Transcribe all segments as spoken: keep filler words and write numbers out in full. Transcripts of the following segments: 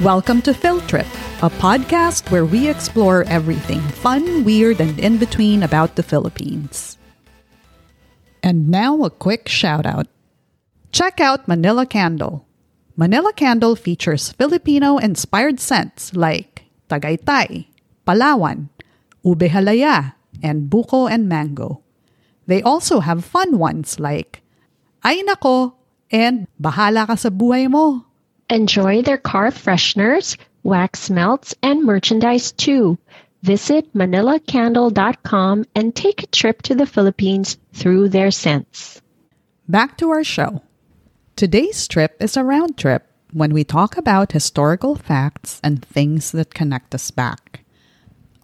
Welcome to Phil Trip, a podcast where we explore everything fun, weird, and in between about the Philippines. And now a quick shout out. Check out Manila Candle. Manila Candle features Filipino-inspired scents like Tagaytay, Palawan, Ube Halaya, and Buko and Mango. They also have fun ones like Ay nako and bahala ka sa buhay mo. Enjoy their car fresheners, wax melts, and merchandise too. Visit manila candle dot com and take a trip to the Philippines through their scents. Back to our show. Today's trip is a round trip when we talk about historical facts and things that connect us back.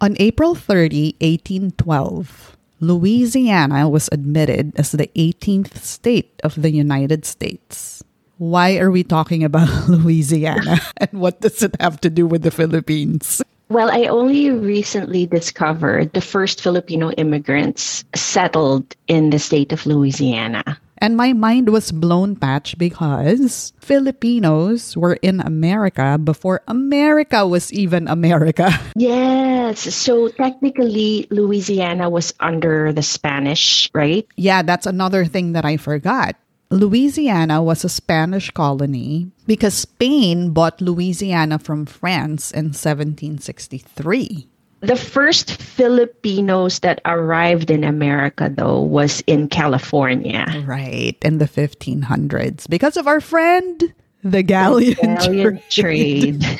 On April thirtieth, eighteen twelve, Louisiana was admitted as the eighteenth state of the United States. Why are we talking about Louisiana and what does it have to do with the Philippines? Well, I only recently discovered the first Filipino immigrants settled in the state of Louisiana. And my mind was blown, Patch, because Filipinos were in America before America was even America. Yes. So technically, Louisiana was under the Spanish, right? Yeah, that's another thing that I forgot. Louisiana was a Spanish colony because Spain bought Louisiana from France in seventeen sixty-three. The first Filipinos that arrived in America, though, was in California. Right, in the fifteen hundreds. Because of our friend, the Galleon, the Galleon Trade. trade.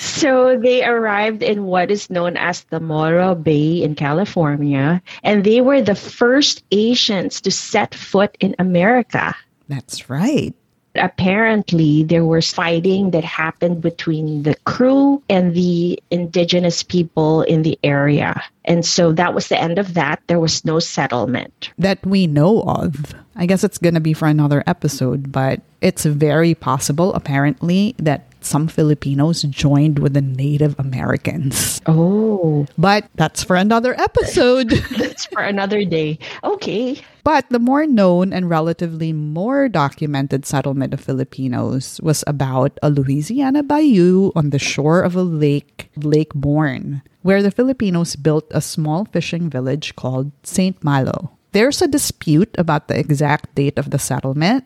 So they arrived in what is known as the Morro Bay in California, and they were the first Asians to set foot in America. That's right. Apparently, there was fighting that happened between the crew and the indigenous people in the area. And so that was the end of that. There was no settlement that we know of. I guess it's going to be for another episode, but it's very possible, apparently, that some Filipinos joined with the Native Americans. Oh. But that's for another episode. That's for another day. Okay. But the more known and relatively more documented settlement of Filipinos was about a Louisiana bayou on the shore of a lake, Lake Bourne, where the Filipinos built a small fishing village called Saint Malo. There's a dispute about the exact date of the settlement.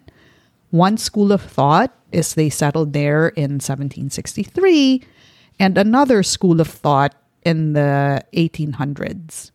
One school of thought is they settled there in seventeen sixty-three, and another school of thought in the eighteen hundreds.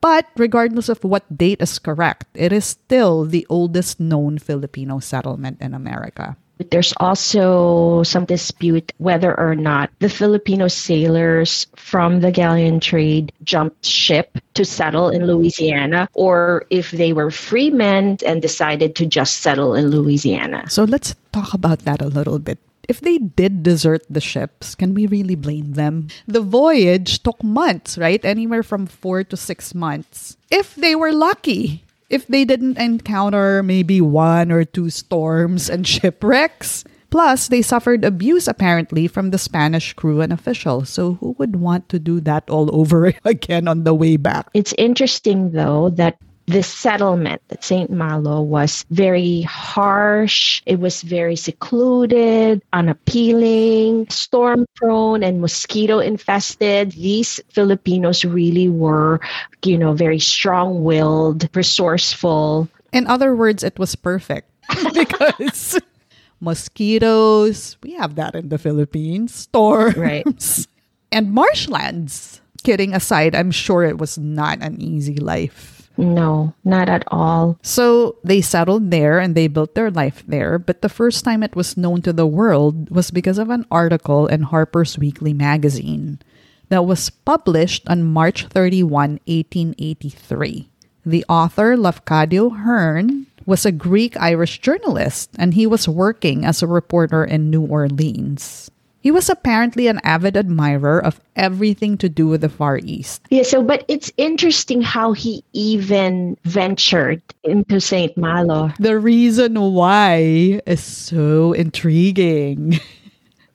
But regardless of what date is correct, it is still the oldest known Filipino settlement in America. There's also some dispute whether or not the Filipino sailors from the Galleon Trade jumped ship to settle in Louisiana, or if they were free men and decided to just settle in Louisiana. So let's talk about that a little bit. If they did desert the ships, can we really blame them? The voyage took months, right? Anywhere from four to six months. If they were lucky. If they didn't encounter maybe one or two storms and shipwrecks. Plus, they suffered abuse, apparently, from the Spanish crew and officials. So who would want to do that all over again on the way back? It's interesting, though, that the settlement at Saint Malo was very harsh. It was very secluded, unappealing, storm-prone, and mosquito-infested. These Filipinos really were, you know, very strong-willed, resourceful. In other words, it was perfect because mosquitoes, we have that in the Philippines, storms, right. And marshlands. Kidding aside, I'm sure it was not an easy life. No, not at all. So they settled there and they built their life there. But the first time it was known to the world was because of an article in Harper's Weekly magazine that was published on March thirty-first, eighteen eighty-three. The author, Lafcadio Hearn, was a Greek-Irish journalist and he was working as a reporter in New Orleans. He was apparently an avid admirer of everything to do with the Far East. Yeah, so, but it's interesting how he even ventured into Saint Malo. The reason why is so intriguing.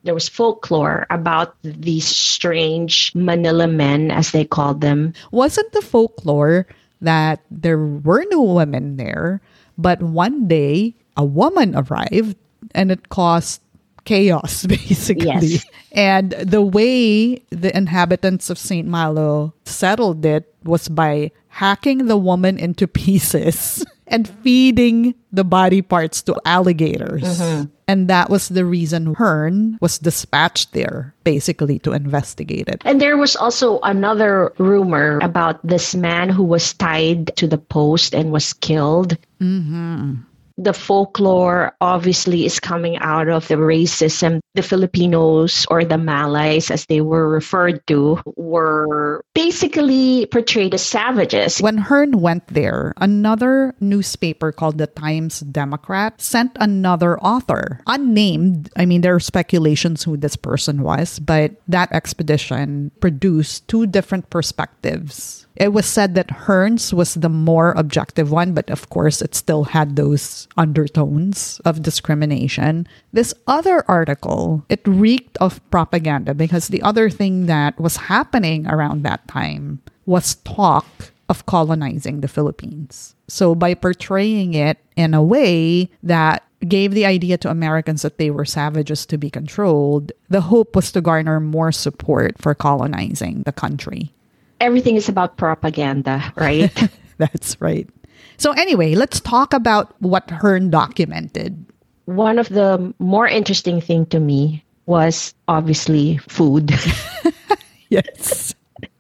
There was folklore about these strange Manila Men, as they called them. Wasn't the folklore that there were no women there. But one day, a woman arrived and it caused chaos, basically. Yes. And the way the inhabitants of Saint Malo settled it was by hacking the woman into pieces and feeding the body parts to alligators. Mm-hmm. And that was the reason Hearn was dispatched there, basically, to investigate it. And there was also another rumor about this man who was tied to the post and was killed. Mm-hmm. The folklore obviously is coming out of the racism. The Filipinos, or the Malays as they were referred to, were basically portrayed as savages. When Hearn went there, another newspaper called the Times Democrat sent another author, unnamed. I mean, there are speculations who this person was, but that expedition produced two different perspectives. It was said that Hearn's was the more objective one, but of course, it still had those undertones of discrimination. This other article, it reeked of propaganda because the other thing that was happening around that time was talk of colonizing the Philippines. So by portraying it in a way that gave the idea to Americans that they were savages to be controlled, the hope was to garner more support for colonizing the country. Everything is about propaganda, right? That's right. So anyway, let's talk about what Hearn documented. One of the more interesting thing to me was obviously food. Yes.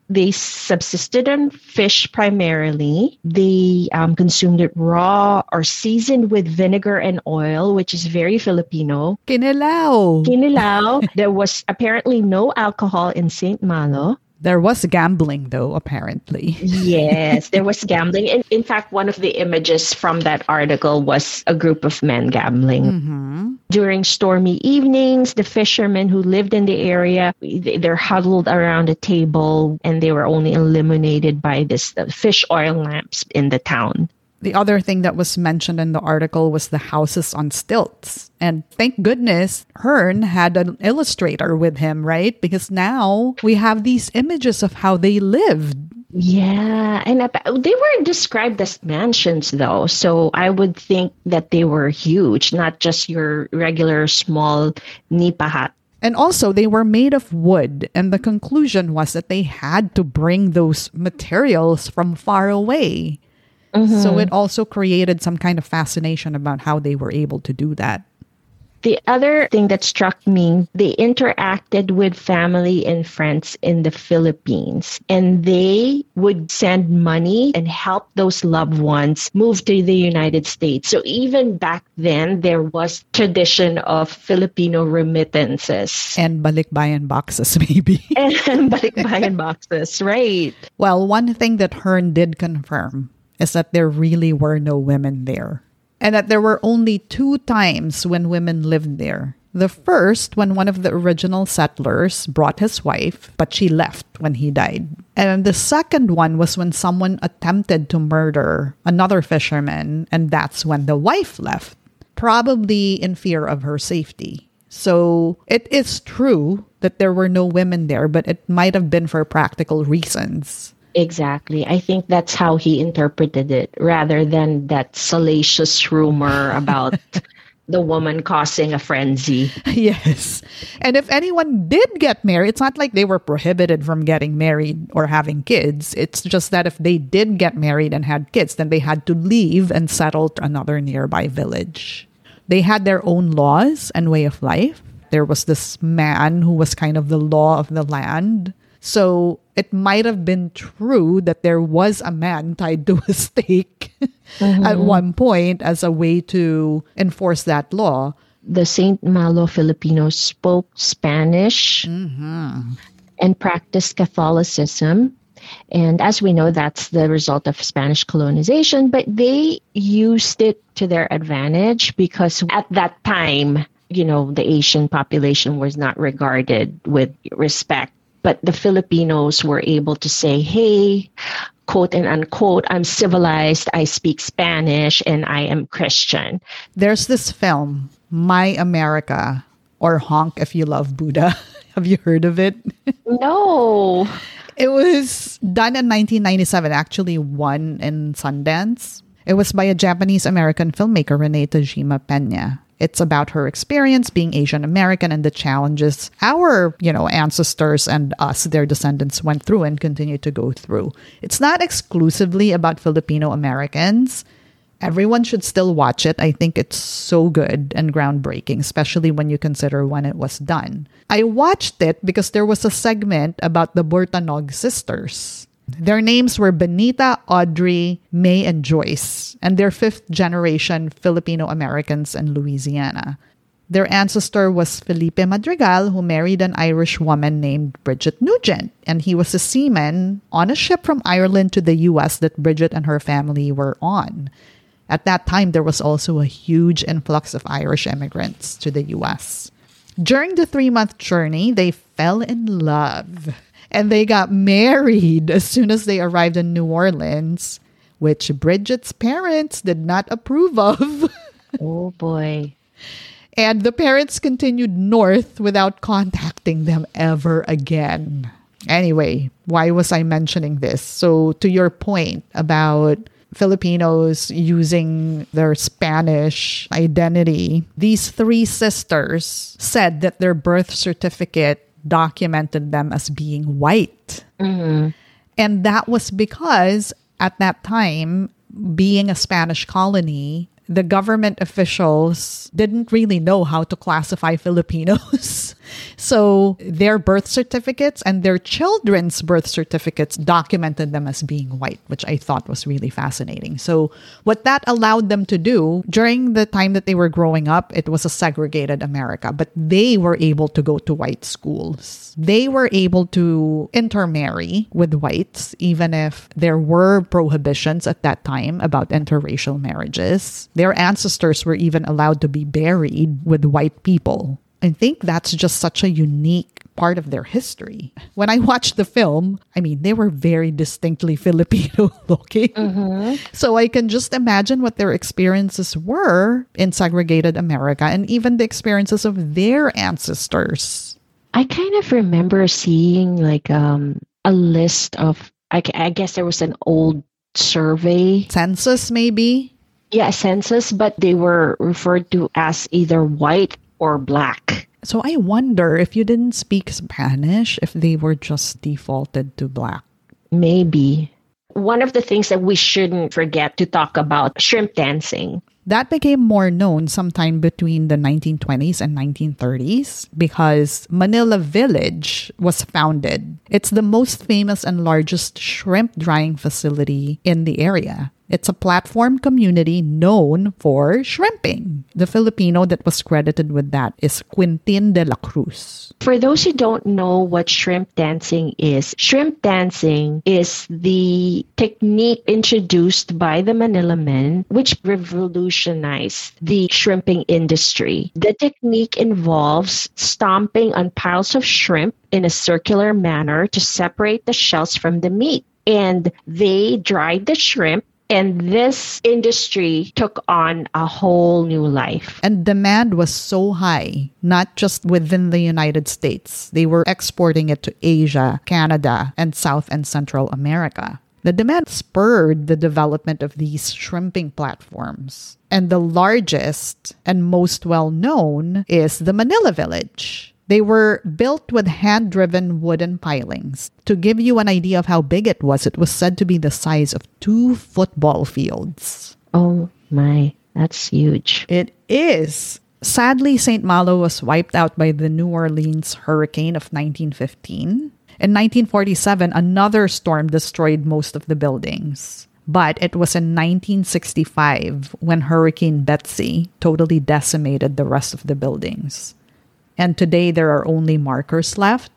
They subsisted on fish primarily. They um, consumed it raw or seasoned with vinegar and oil, which is very Filipino. Kinilaw. Kinilaw. There was apparently no alcohol in Saint Malo. There was gambling, though, apparently. Yes, there was gambling. And in fact, one of the images from that article was a group of men gambling. Mm-hmm. During stormy evenings, the fishermen who lived in the area, they're huddled around a table and they were only illuminated by this the fish oil lamps in the town. The other thing that was mentioned in the article was the houses on stilts. And thank goodness Hearn had an illustrator with him, right? Because now we have these images of how they lived. Yeah. And they were described as mansions, though. So I would think that they were huge, not just your regular small nipa hut. And also, they were made of wood, and the conclusion was that they had to bring those materials from far away. Mm-hmm. So it also created some kind of fascination about how they were able to do that. The other thing that struck me, they interacted with family and friends in the Philippines, and they would send money and help those loved ones move to the United States. So even back then, there was tradition of Filipino remittances. And balikbayan boxes, maybe. and, and balikbayan boxes, right. Well, one thing that Hearn did confirm is that there really were no women there. And that there were only two times when women lived there. The first, when one of the original settlers brought his wife, but she left when he died. And the second one was when someone attempted to murder another fisherman, and that's when the wife left, probably in fear of her safety. So it is true that there were no women there, but it might have been for practical reasons. Exactly. I think that's how he interpreted it, rather than that salacious rumor about the woman causing a frenzy. Yes. And if anyone did get married, it's not like they were prohibited from getting married or having kids. It's just that if they did get married and had kids, then they had to leave and settle to another nearby village. They had their own laws and way of life. There was this man who was kind of the law of the land. So it might have been true that there was a man tied to a stake mm-hmm. at one point as a way to enforce that law. The Saint Malo Filipinos spoke Spanish mm-hmm. and practiced Catholicism. And as we know, that's the result of Spanish colonization. But they used it to their advantage because at that time, you know, the Asian population was not regarded with respect. But the Filipinos were able to say, hey, quote and unquote, I'm civilized, I speak Spanish, and I am Christian. There's this film, My America, or Honk if you love Buddha. Have you heard of it? No. It was done in nineteen ninety-seven, actually won in Sundance. It was by a Japanese-American filmmaker, Renee Tajima-Pena. It's about her experience being Asian American and the challenges our, you know, ancestors and us, their descendants, went through and continue to go through. It's not exclusively about Filipino Americans. Everyone should still watch it. I think it's so good and groundbreaking, especially when you consider when it was done. I watched it because there was a segment about the Burtanog sisters. Their names were Benita, Audrey, May, and Joyce, and they're fifth-generation Filipino-Americans in Louisiana. Their ancestor was Felipe Madrigal, who married an Irish woman named Bridget Nugent, and he was a seaman on a ship from Ireland to the U S that Bridget and her family were on. At that time, there was also a huge influx of Irish immigrants to the U S. During the three-month journey, they fell in love. And they got married as soon as they arrived in New Orleans, which Bridget's parents did not approve of. Oh, boy. And the parents continued north without contacting them ever again. Anyway, why was I mentioning this? So to your point about Filipinos using their Spanish identity, these three sisters said that their birth certificate documented them as being white. Mm-hmm. And that was because at that time, being a Spanish colony, the government officials didn't really know how to classify Filipinos. So their birth certificates and their children's birth certificates documented them as being white, which I thought was really fascinating. So what that allowed them to do during the time that they were growing up, it was a segregated America, but they were able to go to white schools. They were able to intermarry with whites, even if there were prohibitions at that time about interracial marriages. Their ancestors were even allowed to be buried with white people. I think that's just such a unique part of their history. When I watched the film, I mean, they were very distinctly Filipino looking. Mm-hmm. So I can just imagine what their experiences were in segregated America and even the experiences of their ancestors. I kind of remember seeing like um, a list of, I, I guess there was an old survey. Census maybe? Yeah, census, but they were referred to as either white or black. So I wonder if you didn't speak Spanish, if they were just defaulted to black. Maybe. One of the things that we shouldn't forget to talk about, shrimp dancing. That became more known sometime between the nineteen twenties and nineteen thirties because Manila Village was founded. It's the most famous and largest shrimp drying facility in the area. It's a platform community known for shrimping. The Filipino that was credited with that is Quintin de la Cruz. For those who don't know what shrimp dancing is, shrimp dancing is the technique introduced by the Manila Men, which revolutionized the shrimping industry. The technique involves stomping on piles of shrimp in a circular manner to separate the shells from the meat. And they dried the shrimp. And this industry took on a whole new life. And demand was so high, not just within the United States. They were exporting it to Asia, Canada, and South and Central America. The demand spurred the development of these shrimping platforms. And the largest and most well-known is the Manila Village. They were built with hand-driven wooden pilings. To give you an idea of how big it was, it was said to be the size of two football fields. Oh my, that's huge. It is. Sadly, Saint Malo was wiped out by the New Orleans hurricane of nineteen fifteen. In nineteen forty-seven, another storm destroyed most of the buildings. But it was in nineteen sixty-five when Hurricane Betsy totally decimated the rest of the buildings. And today, there are only markers left.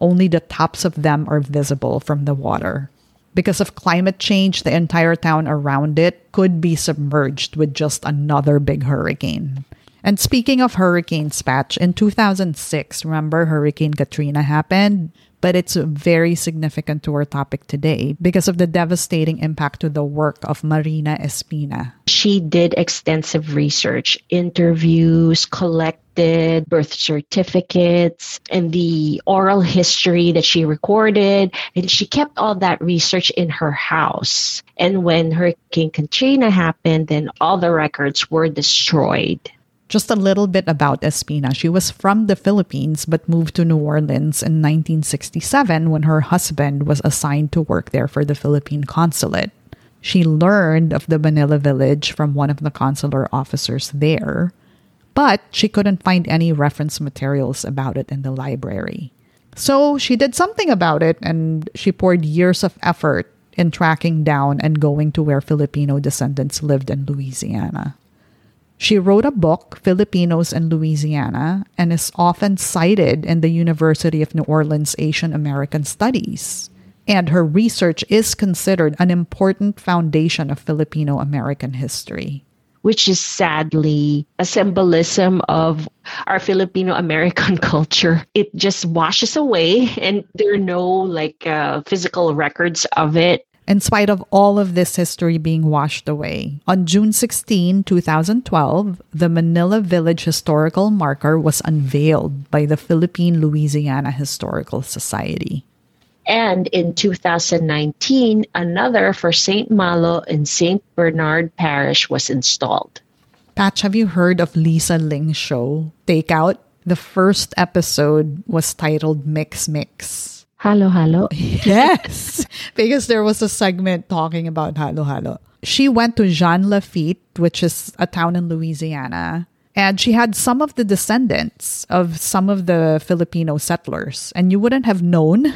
Only the tops of them are visible from the water. Because of climate change, the entire town around it could be submerged with just another big hurricane. And speaking of hurricanes, Patch, in two thousand six, remember Hurricane Katrina happened? But it's very significant to our topic today because of the devastating impact to the work of Marina Espina. She did extensive research, interviews, collected collected, birth certificates, and the oral history that she recorded. And she kept all that research in her house. And when Hurricane Katrina happened, then all the records were destroyed. Just a little bit about Espina. She was from the Philippines but moved to New Orleans in nineteen sixty-seven when her husband was assigned to work there for the Philippine consulate. She learned of the Manila Village from one of the consular officers there, but she couldn't find any reference materials about it in the library. So she did something about it, and she poured years of effort in tracking down and going to where Filipino descendants lived in Louisiana. She wrote a book, Filipinos in Louisiana, and is often cited in the University of New Orleans Asian American Studies. And her research is considered an important foundation of Filipino American history. Which is sadly a symbolism of our Filipino American culture. It just washes away, and there are no like uh, physical records of it. In spite of all of this history being washed away, on June sixteenth, twenty twelve, the Manila Village Historical Marker was unveiled by the Philippine Louisiana Historical Society. And in two thousand nineteen, another for Saint Malo and Saint Bernard Parish was installed. Patch, have you heard of Lisa Ling's show, Takeout? The first episode was titled Mix Mix. Halo-halo. Yes, because there was a segment talking about halo-halo. She went to Jean Lafitte, which is a town in Louisiana, and she had some of the descendants of some of the Filipino settlers. And you wouldn't have known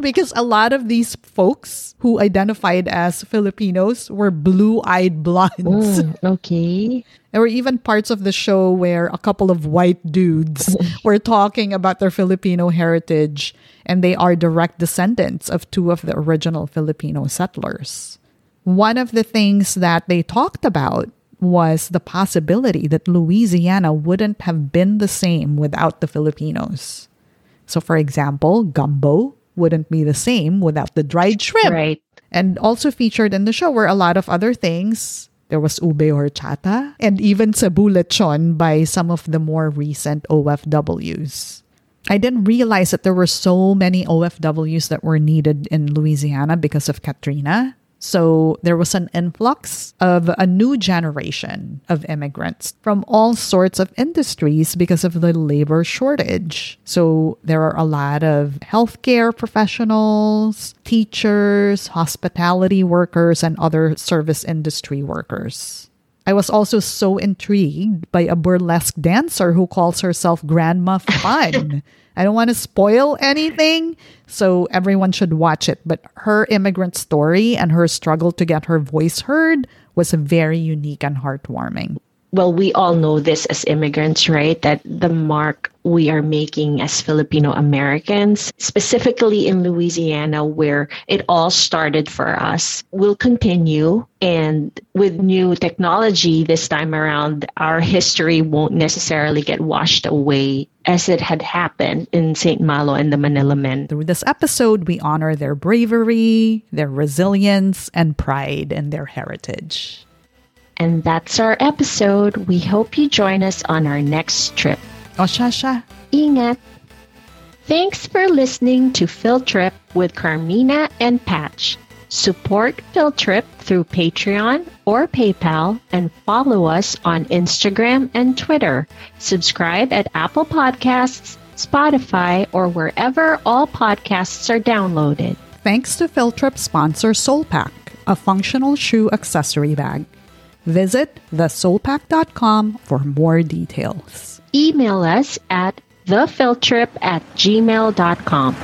because a lot of these folks who identified as Filipinos were blue-eyed blondes. Mm, okay. There were even parts of the show where a couple of white dudes were talking about their Filipino heritage, and they are direct descendants of two of the original Filipino settlers. One of the things that they talked about was the possibility that Louisiana wouldn't have been the same without the Filipinos. So, for example, gumbo wouldn't be the same without the dried shrimp. Right. And also featured in the show were a lot of other things. There was ube horchata and even cebu lechon by some of the more recent O F Ws. I didn't realize that there were so many O F Ws that were needed in Louisiana because of Katrina. So there was an influx of a new generation of immigrants from all sorts of industries because of the labor shortage. So there are a lot of healthcare professionals, teachers, hospitality workers, and other service industry workers. I was also so intrigued by a burlesque dancer who calls herself Grandma Fun. I don't want to spoil anything, so everyone should watch it. But her immigrant story and her struggle to get her voice heard was very unique and heartwarming. Well, we all know this as immigrants, right? That the mark we are making as Filipino Americans, specifically in Louisiana, where it all started for us, will continue. And with new technology this time around, our history won't necessarily get washed away as it had happened in Saint Malo and the Manila Men. Through this episode, we honor their bravery, their resilience, and pride in their heritage. And that's our episode. We hope you join us on our next trip. Oshasha. Ingat. Thanks for listening to Phil Trip with Carmina and Patch. Support Phil Trip through Patreon or PayPal and follow us on Instagram and Twitter. Subscribe at Apple Podcasts, Spotify, or wherever all podcasts are downloaded. Thanks to Phil Trip sponsor Soulpack, a functional shoe accessory bag. Visit the soul pack dot com for more details. Email us at the phil trip at gmail dot com.